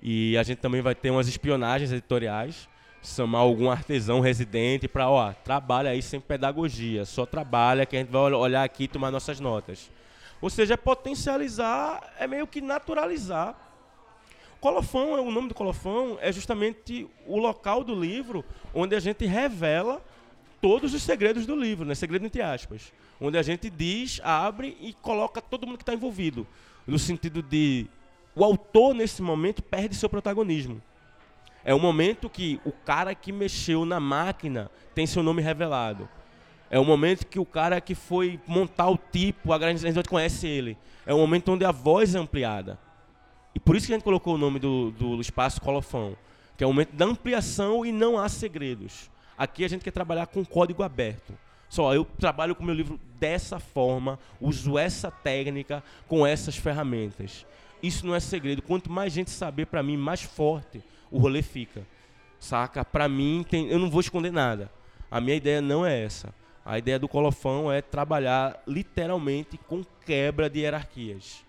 E a gente também vai ter umas espionagens editoriais, chamar algum artesão residente para, ó, trabalha aí sem pedagogia, só trabalha que a gente vai olhar aqui e tomar nossas notas. Ou seja, potencializar, é meio que naturalizar. Colofão, o nome do Colofão é justamente o local do livro onde a gente revela todos os segredos do livro, né? Segredo entre aspas, onde a gente diz, abre e coloca todo mundo que está envolvido, no sentido de o autor, nesse momento, perde seu protagonismo. É um momento que o cara que mexeu na máquina tem seu nome revelado. É um momento que o cara que foi montar o tipo, a gente conhece ele. É um momento onde a voz é ampliada. E por isso que a gente colocou o nome do, do espaço Colofão, que é o momento da ampliação e não há segredos. Aqui a gente quer trabalhar com código aberto. Só eu trabalho com meu livro dessa forma, uso essa técnica com essas ferramentas. Isso não é segredo. Quanto mais gente saber, para mim, mais forte o rolê fica. Saca? Para mim, tem... eu não vou esconder nada. A minha ideia não é essa. A ideia do Colofão é trabalhar literalmente com quebra de hierarquias.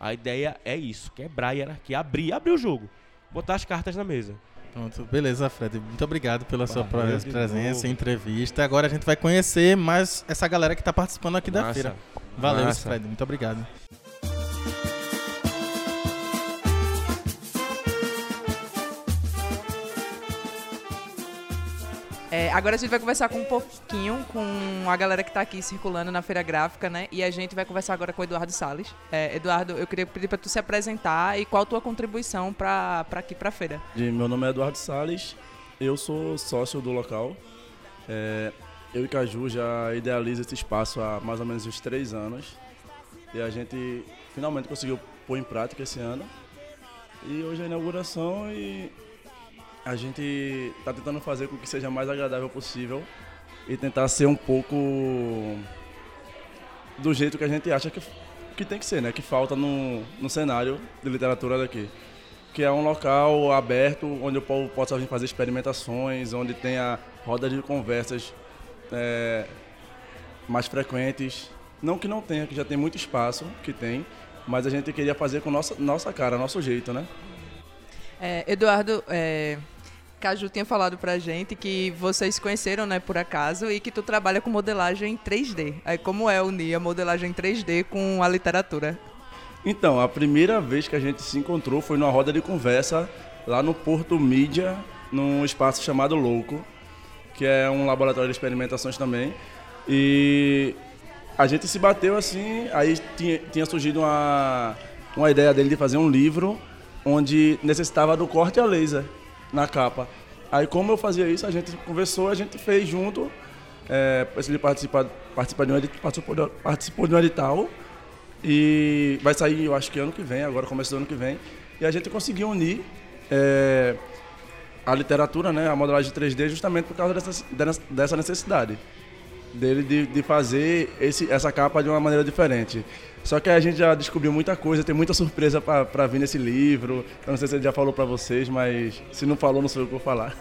A ideia é isso, quebrar a hierarquia, abrir, abrir o jogo, botar as cartas na mesa. Pronto, beleza, Fred. Muito obrigado pela bah, sua presença e entrevista. Agora a gente vai conhecer mais essa galera que está participando aqui Massa. Da feira. Valeu, Massa. Fred. Muito obrigado. É, agora a gente vai conversar com um pouquinho com a galera que está aqui circulando na Feira Gráfica, né? E a gente vai conversar agora com o Eduardo Salles. É, Eduardo, eu queria pedir para tu se apresentar e qual a tua contribuição para aqui, para a feira. Meu nome é Eduardo Salles, eu sou sócio do local. É, eu e Caju já idealiza esse espaço há mais ou menos uns três anos. E a gente finalmente conseguiu pôr em prática esse ano. E hoje é a inauguração e a gente está tentando fazer com que seja mais agradável possível e tentar ser um pouco do jeito que a gente acha que, que tem que ser, né? Que falta no, no cenário de literatura daqui. Que é um local aberto onde o povo possa vir fazer experimentações, onde tenha rodas de conversas é, mais frequentes. Não que não tenha, que já tem muito espaço, que tem, mas a gente queria fazer com nossa, nossa cara, nosso jeito, né? É, Eduardo, é, Caju tinha falado pra gente que vocês se conheceram, né, por acaso, e que tu trabalha com modelagem três D. Aí, como é unir a modelagem três D com a literatura? Então, a primeira vez que a gente se encontrou foi numa roda de conversa lá no Porto Mídia, num espaço chamado Louco, que é um laboratório de experimentações também. E a gente se bateu assim, aí tinha, tinha surgido uma, uma ideia dele de fazer um livro onde necessitava do corte a laser na capa. Aí como eu fazia isso, a gente conversou, a gente fez junto. É, ele participa, participa de um, participou, de, participou de um edital e vai sair, eu acho que ano que vem, agora começo do ano que vem. E a gente conseguiu unir é, a literatura, né, a modelagem três D, justamente por causa dessa, dessa necessidade dele de, de fazer esse, essa capa de uma maneira diferente. Só que a gente já descobriu muita coisa, tem muita surpresa para vir nesse livro. Eu não sei se ele já falou para vocês, mas se não falou, não sou eu que vou falar.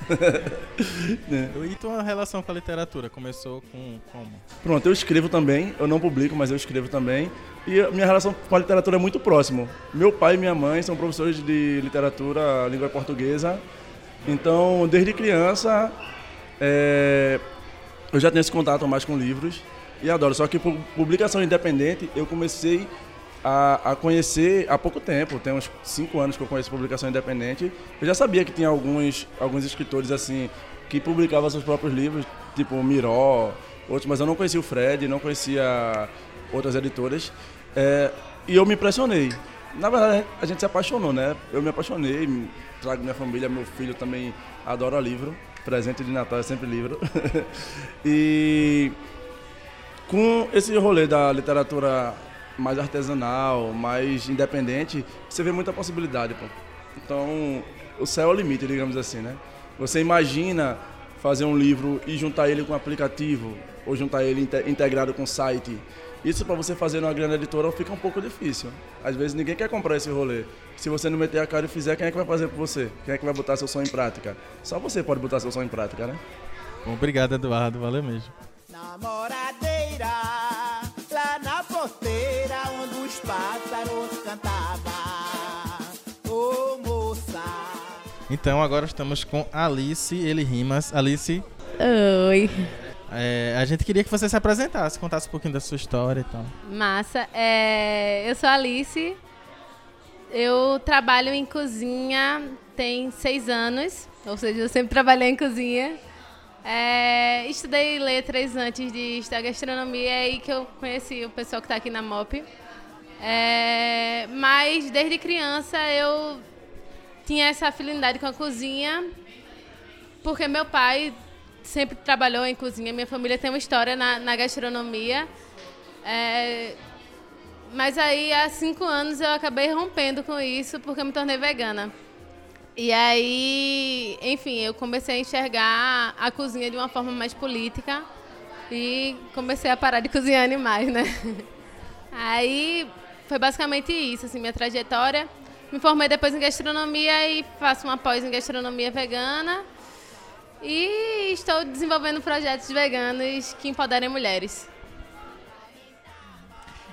E tua relação com a literatura? Começou com como? Pronto, eu escrevo também, eu não publico, mas eu escrevo também. E a minha relação com a literatura é muito próxima. Meu pai e minha mãe são professores de literatura, língua portuguesa. Então, desde criança, é... eu já tenho esse contato mais com livros e adoro. Só que por publicação independente eu comecei a, a conhecer há pouco tempo. Tem uns cinco anos que eu conheço publicação independente. Eu já sabia que tinha alguns, alguns escritores assim que publicavam seus próprios livros, tipo Miró, outros, mas eu não conhecia o Fred, não conhecia outras editoras. É, e eu me impressionei. Na verdade, a gente se apaixonou, né? Eu me apaixonei, trago minha família, meu filho também adora livro. Presente de Natal é sempre livro. E com esse rolê da literatura mais artesanal, mais independente, você vê muita possibilidade, pô. Então, o céu é o limite, digamos assim, né? Você imagina fazer um livro e juntar ele com um aplicativo, ou juntar ele integrado com um site. Isso para você fazer numa grande editora fica um pouco difícil. Às vezes ninguém quer comprar esse rolê. Se você não meter a cara e fizer, quem é que vai fazer por você? Quem é que vai botar seu sonho em prática? Só você pode botar seu sonho em prática, né? Obrigado, Eduardo. Valeu mesmo. Namoradeira, lá na porteira, onde os pássaros cantavam. Ô, moça. Então, agora estamos com Alice Rimas. Alice. Oi. É, a gente queria que você se apresentasse, contasse um pouquinho da sua história e tal. Massa. É, eu sou a Alice. Eu trabalho em cozinha tem seis anos. Ou seja, eu sempre trabalhei em cozinha. É, estudei letras antes de estudar gastronomia. É aí que eu conheci o pessoal que está aqui na M O P. É, mas desde criança eu tinha essa afinidade com a cozinha. Porque meu pai sempre trabalhou em cozinha, minha família tem uma história na, na gastronomia. É, mas aí, há cinco anos, eu acabei rompendo com isso porque eu me tornei vegana. E aí, enfim, eu comecei a enxergar a cozinha de uma forma mais política e comecei a parar de cozinhar animais, né? Aí, foi basicamente isso, assim, minha trajetória. Me formei depois em gastronomia e faço uma pós em gastronomia vegana. E estou desenvolvendo projetos veganos que empoderem mulheres.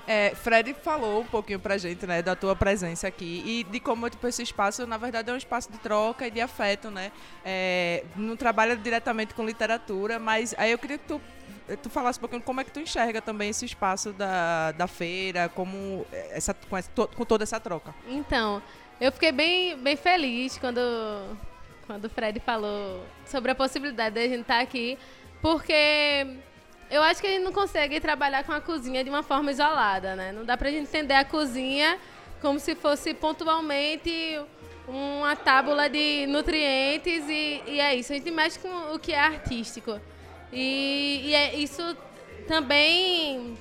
É, Fred falou um pouquinho pra gente, né, da tua presença aqui e de como tipo, esse espaço, na verdade, é um espaço de troca e de afeto, né? É, não trabalha diretamente com literatura, mas aí eu queria que tu, tu falasse um pouquinho como é que tu enxerga também esse espaço da, da feira, como essa, com, essa, to, com toda essa troca. Então, eu fiquei bem, bem feliz quando... quando o Fred falou sobre a possibilidade da gente estar aqui, porque eu acho que a gente não consegue trabalhar com a cozinha de uma forma isolada, né? Não dá pra gente entender a cozinha como se fosse pontualmente uma tábula de nutrientes e, e é isso. A gente mexe com o que é artístico. E, e é, isso também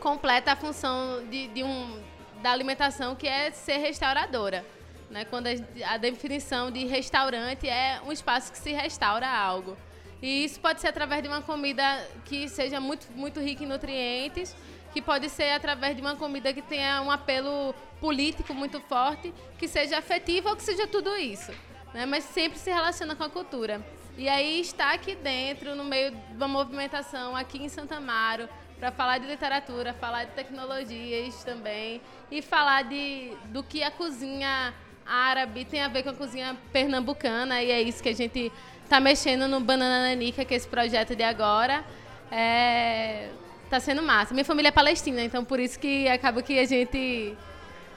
completa a função de, de um, da alimentação, que é ser restauradora. Né? Quando a, a definição de restaurante é um espaço que se restaura algo. E isso pode ser através de uma comida que seja muito, muito rica em nutrientes, que pode ser através de uma comida que tenha um apelo político muito forte, que seja afetiva ou que seja tudo isso, né? Mas sempre se relaciona com a cultura. E aí estar aqui dentro, no meio de uma movimentação aqui em Santo Amaro, para falar de literatura, falar de tecnologias também, e falar de, do que a cozinha árabe tem a ver com a cozinha pernambucana, e é isso que a gente está mexendo no Banana Nanica, que é esse projeto de agora. É... Tá sendo massa. Minha família é palestina, então por isso que acaba que a gente,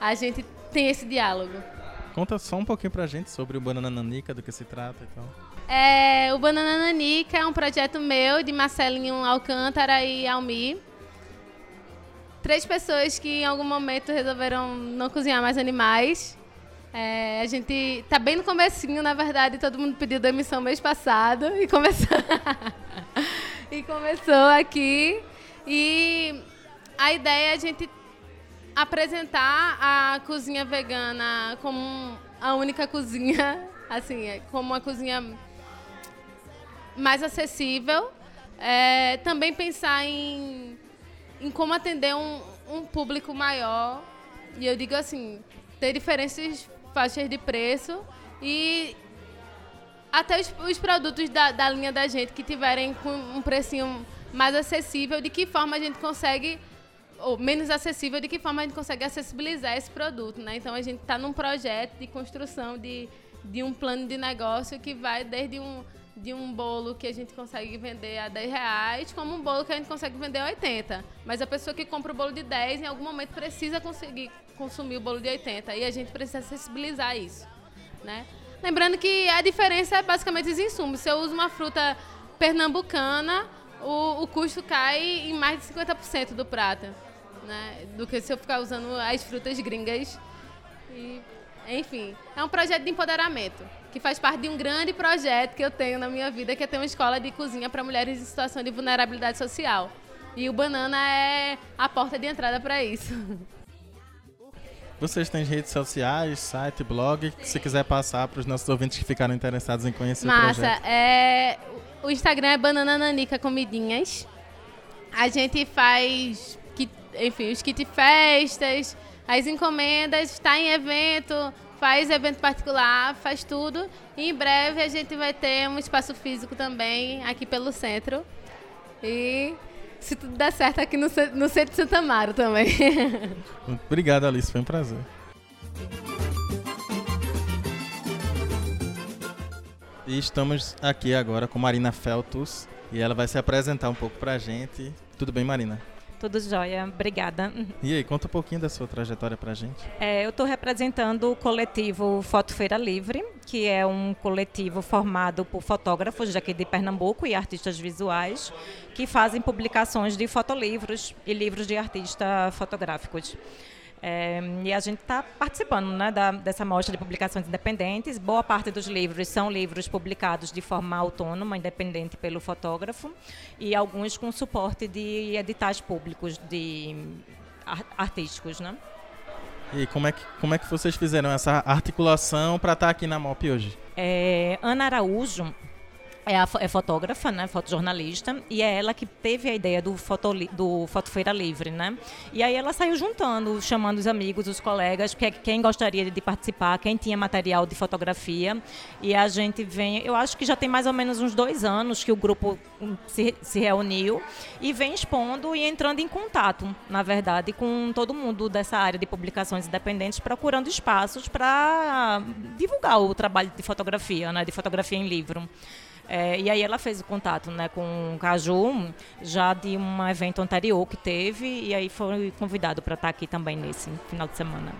a gente tem esse diálogo. Conta só um pouquinho pra gente sobre o Banana Nanica, do que se trata e então. tal. É, o Banana Nanica é um projeto meu, de Marcelinho Alcântara e Almi. Três pessoas que em algum momento resolveram não cozinhar mais animais. É, a gente tá bem no comecinho, na verdade, todo mundo pediu demissão mês passado e começou, e começou aqui. E a ideia é a gente apresentar a cozinha vegana como a única cozinha, assim, como uma cozinha mais acessível. É, também pensar em, em como atender um, um público maior. E eu digo assim, ter diferentes faixas de preço e até os, os produtos da, da linha da gente que tiverem com um precinho mais acessível, de que forma a gente consegue, ou menos acessível, de que forma a gente consegue acessibilizar esse produto, né? Então, a gente está num projeto de construção de, de um plano de negócio que vai desde um, de um bolo que a gente consegue vender a dez reais, como um bolo que a gente consegue vender a oitenta. Mas a pessoa que compra o bolo de dez, em algum momento, precisa conseguir consumir o bolo de oitenta, e a gente precisa acessibilizar isso, né? Lembrando que a diferença é basicamente os insumos. Se eu uso uma fruta pernambucana, O, o custo cai em mais de cinquenta por cento do prato, né? Do que se eu ficar usando as frutas gringas. E, enfim, é um projeto de empoderamento, que faz parte de um grande projeto que eu tenho na minha vida, que é ter uma escola de cozinha para mulheres em situação de vulnerabilidade social. E o Banana é a porta de entrada para isso. Vocês têm redes sociais, site, blog, se quiser passar para os nossos ouvintes que ficaram interessados em conhecer Massa, o projeto. Massa, é... O Instagram é Banana Nanica Comidinhas. A gente faz, enfim, os kit festas, as encomendas, está em evento, faz evento particular, faz tudo. E em breve a gente vai ter um espaço físico também aqui pelo centro. E se tudo der certo aqui no, no centro de Santo Amaro também. Obrigado, Alice, foi um prazer. E estamos aqui agora com Marina Feltus e ela vai se apresentar um pouco pra gente. Tudo bem, Marina? Tudo jóia, obrigada. E aí, conta um pouquinho da sua trajetória pra gente. É, eu estou representando o coletivo Fotofeira Livre, que é um coletivo formado por fotógrafos daqui de Pernambuco e artistas visuais que fazem publicações de fotolivros e livros de artistas fotográficos. É, e a gente está participando, né, da, dessa mostra de publicações independentes. Boa parte dos livros são livros publicados de forma autônoma, independente pelo fotógrafo, e alguns com suporte de editais públicos de artísticos, né? E como é que, como é que vocês fizeram essa articulação para estar aqui na M O P hoje? É, Ana Araújo É, a, é fotógrafa, né, fotojornalista, e é ela que teve a ideia do, foto, do Fotofeira Livre, né? E aí ela saiu juntando, chamando os amigos, os colegas, que, quem gostaria de participar, quem tinha material de fotografia. E a gente vem, eu acho que já tem mais ou menos uns dois anos que o grupo se, se reuniu e vem expondo e entrando em contato, na verdade, com todo mundo dessa área de publicações independentes, procurando espaços para divulgar o trabalho de fotografia, né, de fotografia em livro. É, e aí ela fez o contato, né, com o Caju, já de um evento anterior que teve, e aí foi convidado para estar aqui também nesse final de semana.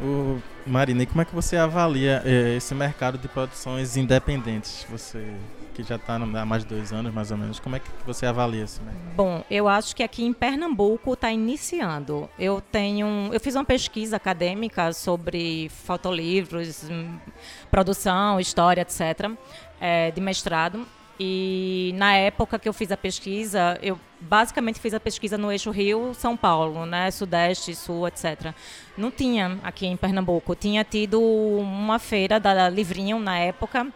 O Marinei, como é que você avalia é, esse mercado de produções independentes? Você que já está há mais de dois anos, mais ou menos, como é que você avalia esse mercado? Bom, eu acho que aqui em Pernambuco está iniciando. Eu tenho, eu fiz uma pesquisa acadêmica sobre fotolivros, produção, história, etcétera, é, de mestrado. E na época que eu fiz a pesquisa, eu basicamente fiz a pesquisa no eixo Rio-São Paulo, né? Sudeste, Sul, etcétera. Não tinha aqui em Pernambuco. Tinha tido uma feira da Livrinho na época,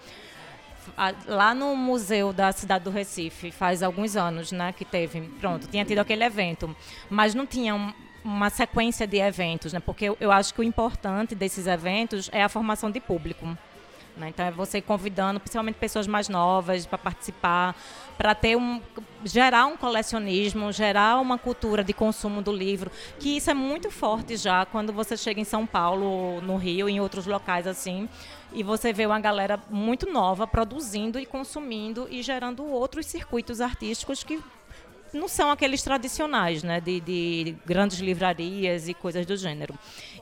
lá no Museu da Cidade do Recife, faz alguns anos, né, que teve. Pronto, tinha tido aquele evento, mas não tinha um, uma sequência de eventos, né? Porque eu, eu acho que o importante desses eventos é a formação de público. Então, é você convidando, principalmente pessoas mais novas para participar, para ter um, gerar um colecionismo, gerar uma cultura de consumo do livro, que isso é muito forte já quando você chega em São Paulo, no Rio, em outros locais assim, e você vê uma galera muito nova produzindo e consumindo e gerando outros circuitos artísticos que não são aqueles tradicionais, né, de, de grandes livrarias e coisas do gênero.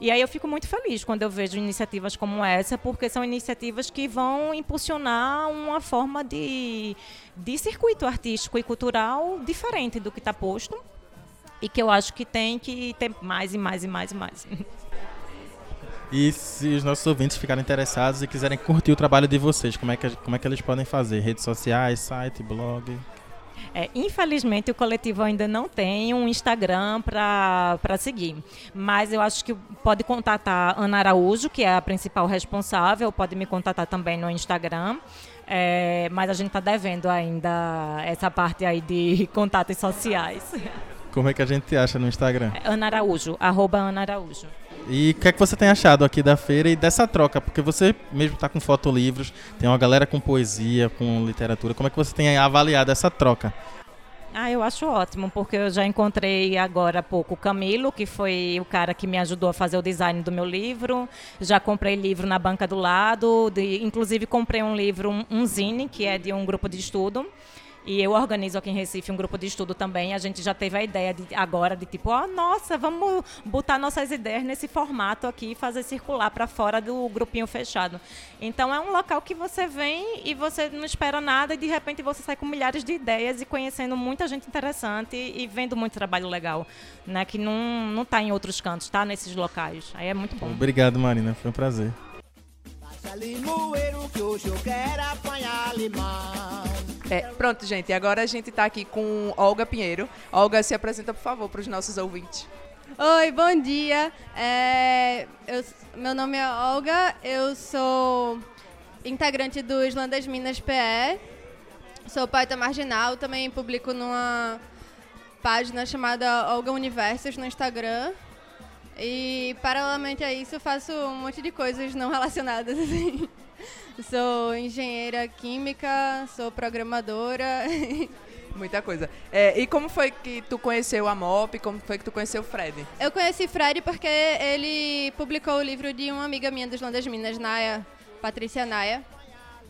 E aí eu fico muito feliz quando eu vejo iniciativas como essa, porque são iniciativas que vão impulsionar uma forma de, de circuito artístico e cultural diferente do que está posto e que eu acho que tem que ter mais e mais e mais e mais. E se os nossos ouvintes ficarem interessados e quiserem curtir o trabalho de vocês, como é que, como é que eles podem fazer? Redes sociais, site, blog... É, infelizmente, o coletivo ainda não tem um Instagram para seguir, mas eu acho que pode contatar a Ana Araújo, que é a principal responsável, pode me contatar também no Instagram, é, mas a gente está devendo ainda essa parte aí de contatos sociais. Como é que a gente acha no Instagram? Ana Araújo, arroba Ana Araújo. E o que é que você tem achado aqui da feira e dessa troca? Porque você mesmo está com fotolivros, tem uma galera com poesia, com literatura. Como é que você tem avaliado essa troca? Ah, eu acho ótimo, porque eu já encontrei agora há pouco o Camilo, que foi o cara que me ajudou a fazer o design do meu livro. Já comprei livro na banca do lado, de, inclusive comprei um livro, um, um zine, que é de um grupo de estudo. E eu organizo aqui em Recife um grupo de estudo também. A gente já teve a ideia de, agora de tipo, oh, nossa, vamos botar nossas ideias nesse formato aqui e fazer circular para fora do grupinho fechado. Então é um local que você vem e você não espera nada e de repente você sai com milhares de ideias e conhecendo muita gente interessante e vendo muito trabalho legal, né? Que não, não tá em outros cantos, tá nesses locais. Aí é muito bom. Obrigado, Marina. Foi um prazer. É, pronto, gente. Agora a gente está aqui com Olga Pinheiro. Olga, se apresenta, por favor, para os nossos ouvintes. Oi, bom dia. É, eu, meu nome é Olga. Eu sou integrante do Islã das Minas P E. Sou poeta marginal. Também publico numa página chamada Olga Universos no Instagram. E, paralelamente a isso, faço um monte de coisas não relacionadas, assim. Sou engenheira química, sou programadora. Muita coisa. É, e como foi que tu conheceu a M O P? Como foi que tu conheceu o Fred? Eu conheci Fred porque ele publicou o livro de uma amiga minha dos Landas Minas, Naya, Patrícia Naya.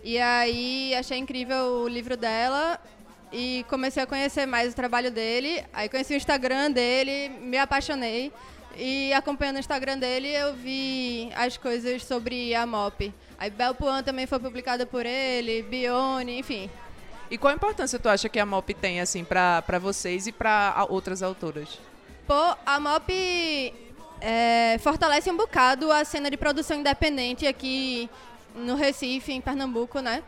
E aí achei incrível o livro dela e comecei a conhecer mais o trabalho dele. Aí conheci o Instagram dele, me apaixonei. E acompanhando o Instagram dele, eu vi as coisas sobre a M O P. Aí Belpuan também foi publicada por ele, Bione, enfim. E qual a importância tu acha que a M O P tem, assim, pra, pra vocês e pra outras autoras? Pô, a M O P é, fortalece um bocado a cena de produção independente aqui no Recife, em Pernambuco, né?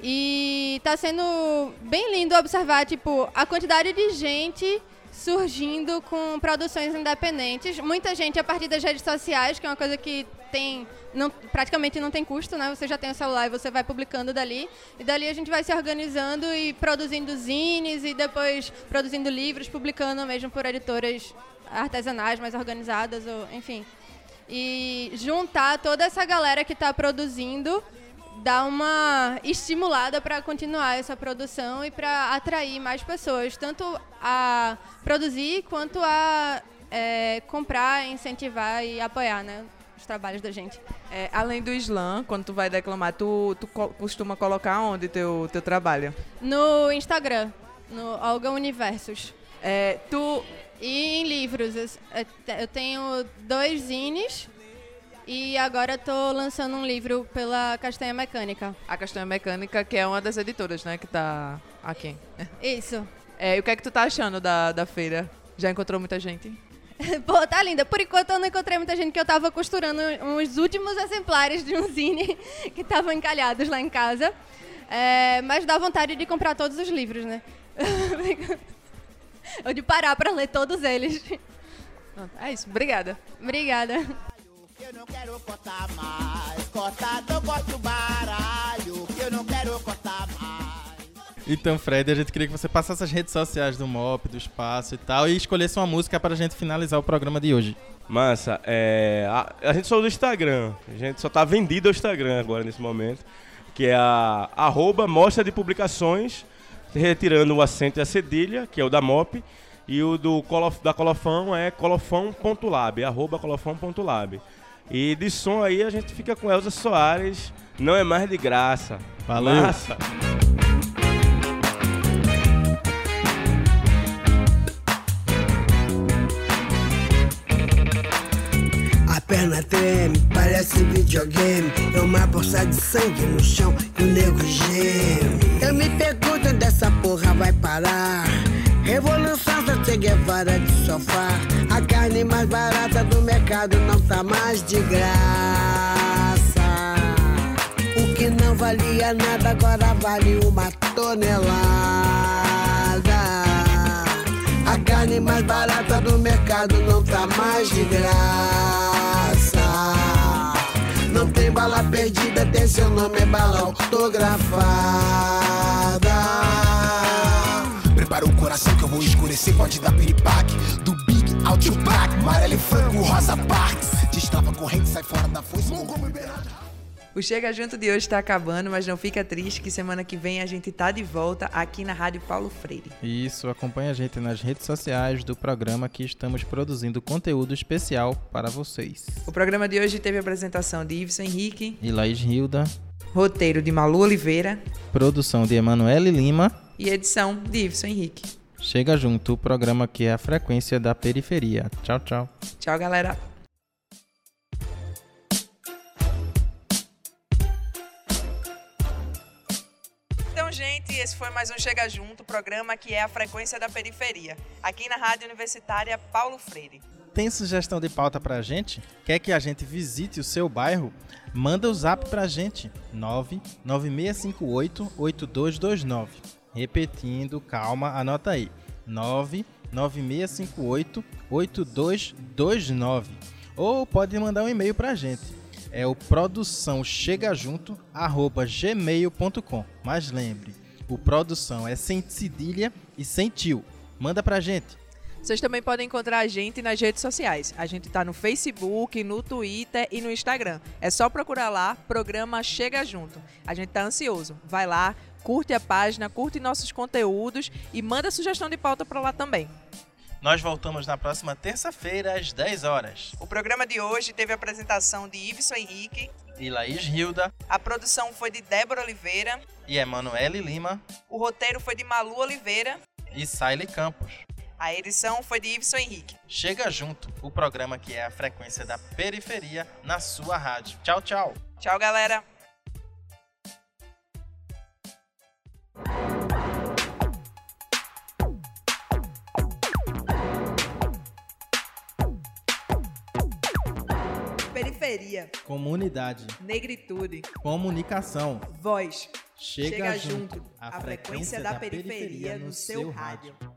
E tá sendo bem lindo observar, tipo, a quantidade de gente surgindo com produções independentes, muita gente a partir das redes sociais, que é uma coisa que tem, não, praticamente não tem custo, né? Você já tem o celular e você vai publicando dali, e dali a gente vai se organizando e produzindo zines e depois produzindo livros, publicando mesmo por editoras artesanais mais organizadas, ou, enfim. E juntar toda essa galera que está produzindo dá uma estimulada para continuar essa produção e para atrair mais pessoas, tanto a produzir quanto a é, comprar, incentivar e apoiar, né, os trabalhos da gente. É, além do slam, quando tu vai declamar, tu, tu costuma colocar onde teu, teu trabalho? No Instagram, no Olga Universos. É, tu... E em livros, eu tenho dois zines E agora eu tô lançando um livro pela Castanha Mecânica. A Castanha Mecânica, que é uma das editoras, né, que tá aqui. Isso. É, e o que é que tu tá achando da, da feira? Já encontrou muita gente? Pô, tá linda. Por enquanto eu não encontrei muita gente, que eu tava costurando uns últimos exemplares de um zine que estavam encalhados lá em casa. É, mas dá vontade de comprar todos os livros, né? Ou de parar pra ler todos eles. É isso, obrigada. Obrigada. Eu não quero cortar mais, cortar não corta o baralho, eu não quero cortar mais. Então, Fred, a gente queria que você passasse as redes sociais do M O P, do espaço e tal, e escolhesse uma música para a gente finalizar o programa de hoje. Massa, é, a, a gente só do Instagram, a gente só tá vendido ao Instagram agora nesse momento, que é a arroba mostra de publicações, retirando o acento e a cedilha, que é o da M O P, e o do, da Colofão é colofão ponto lab, arroba colofão ponto lab. E de som aí a gente fica com Elza Soares, Não É Mais de Graça. Valeu! Massa. A perna treme, parece videogame, é uma bolsa de sangue no chão e o nego geme. Eu me pergunto onde essa porra vai parar. Revolução só Che Guevara de sofá. A carne mais barata do mercado não tá mais de graça. O que não valia nada agora vale uma tonelada. A carne mais barata do mercado não tá mais de graça. Não tem bala perdida, tem seu nome, é bala autografada. Para o coração que eu vou escurecer, pode dar piripaque. Do Big out to back, amarelo e frango, rosa parks. Destrava a corrente, sai fora da foice, não como liberado. O Chega Junto de hoje está acabando, mas não fica triste que semana que vem a gente tá de volta aqui na Rádio Paulo Freire. Isso, acompanha a gente nas redes sociais do programa, que estamos produzindo conteúdo especial para vocês. O programa de hoje teve a apresentação de Iveson Henrique e Laís Rio. Roteiro de Malu Oliveira. Produção de Emanuele Lima. E edição de Iveson Henrique. Chega Junto, o programa que é a frequência da periferia. Tchau, tchau. Tchau, galera. Então, gente, esse foi mais um Chega Junto, o programa que é a frequência da periferia, aqui na Rádio Universitária Paulo Freire. Tem sugestão de pauta pra gente? Quer que a gente visite o seu bairro? Manda o zap pra gente, nove nove seis cinco oito oito dois dois nove. Repetindo, calma, anota aí, nove nove seis cinco oito oito dois dois nove. Ou pode mandar um e-mail pra gente, é o produção chega junto arroba gmail ponto com. Mas lembre, o produção é sem cedilha e sem tio. Manda pra gente. Vocês também podem encontrar a gente nas redes sociais. A gente tá no Facebook, no Twitter e no Instagram. É só procurar lá, programa Chega Junto. A gente tá ansioso, vai lá, curte a página, curte nossos conteúdos e manda sugestão de pauta para lá também. Nós voltamos na próxima terça-feira, às dez horas. O programa de hoje teve a apresentação de Iveson Henrique e Laís Hilda. A produção foi de Débora Oliveira e Emanuele Lima. O roteiro foi de Malu Oliveira e Saile Campos. A edição foi de Iveson Henrique. Chega Junto, o programa que é a frequência da periferia na sua rádio. Tchau, tchau. Tchau, galera. Periferia, comunidade, negritude, comunicação, voz. Chega, Chega junto, junto, a frequência da, da periferia, periferia no seu rádio. rádio.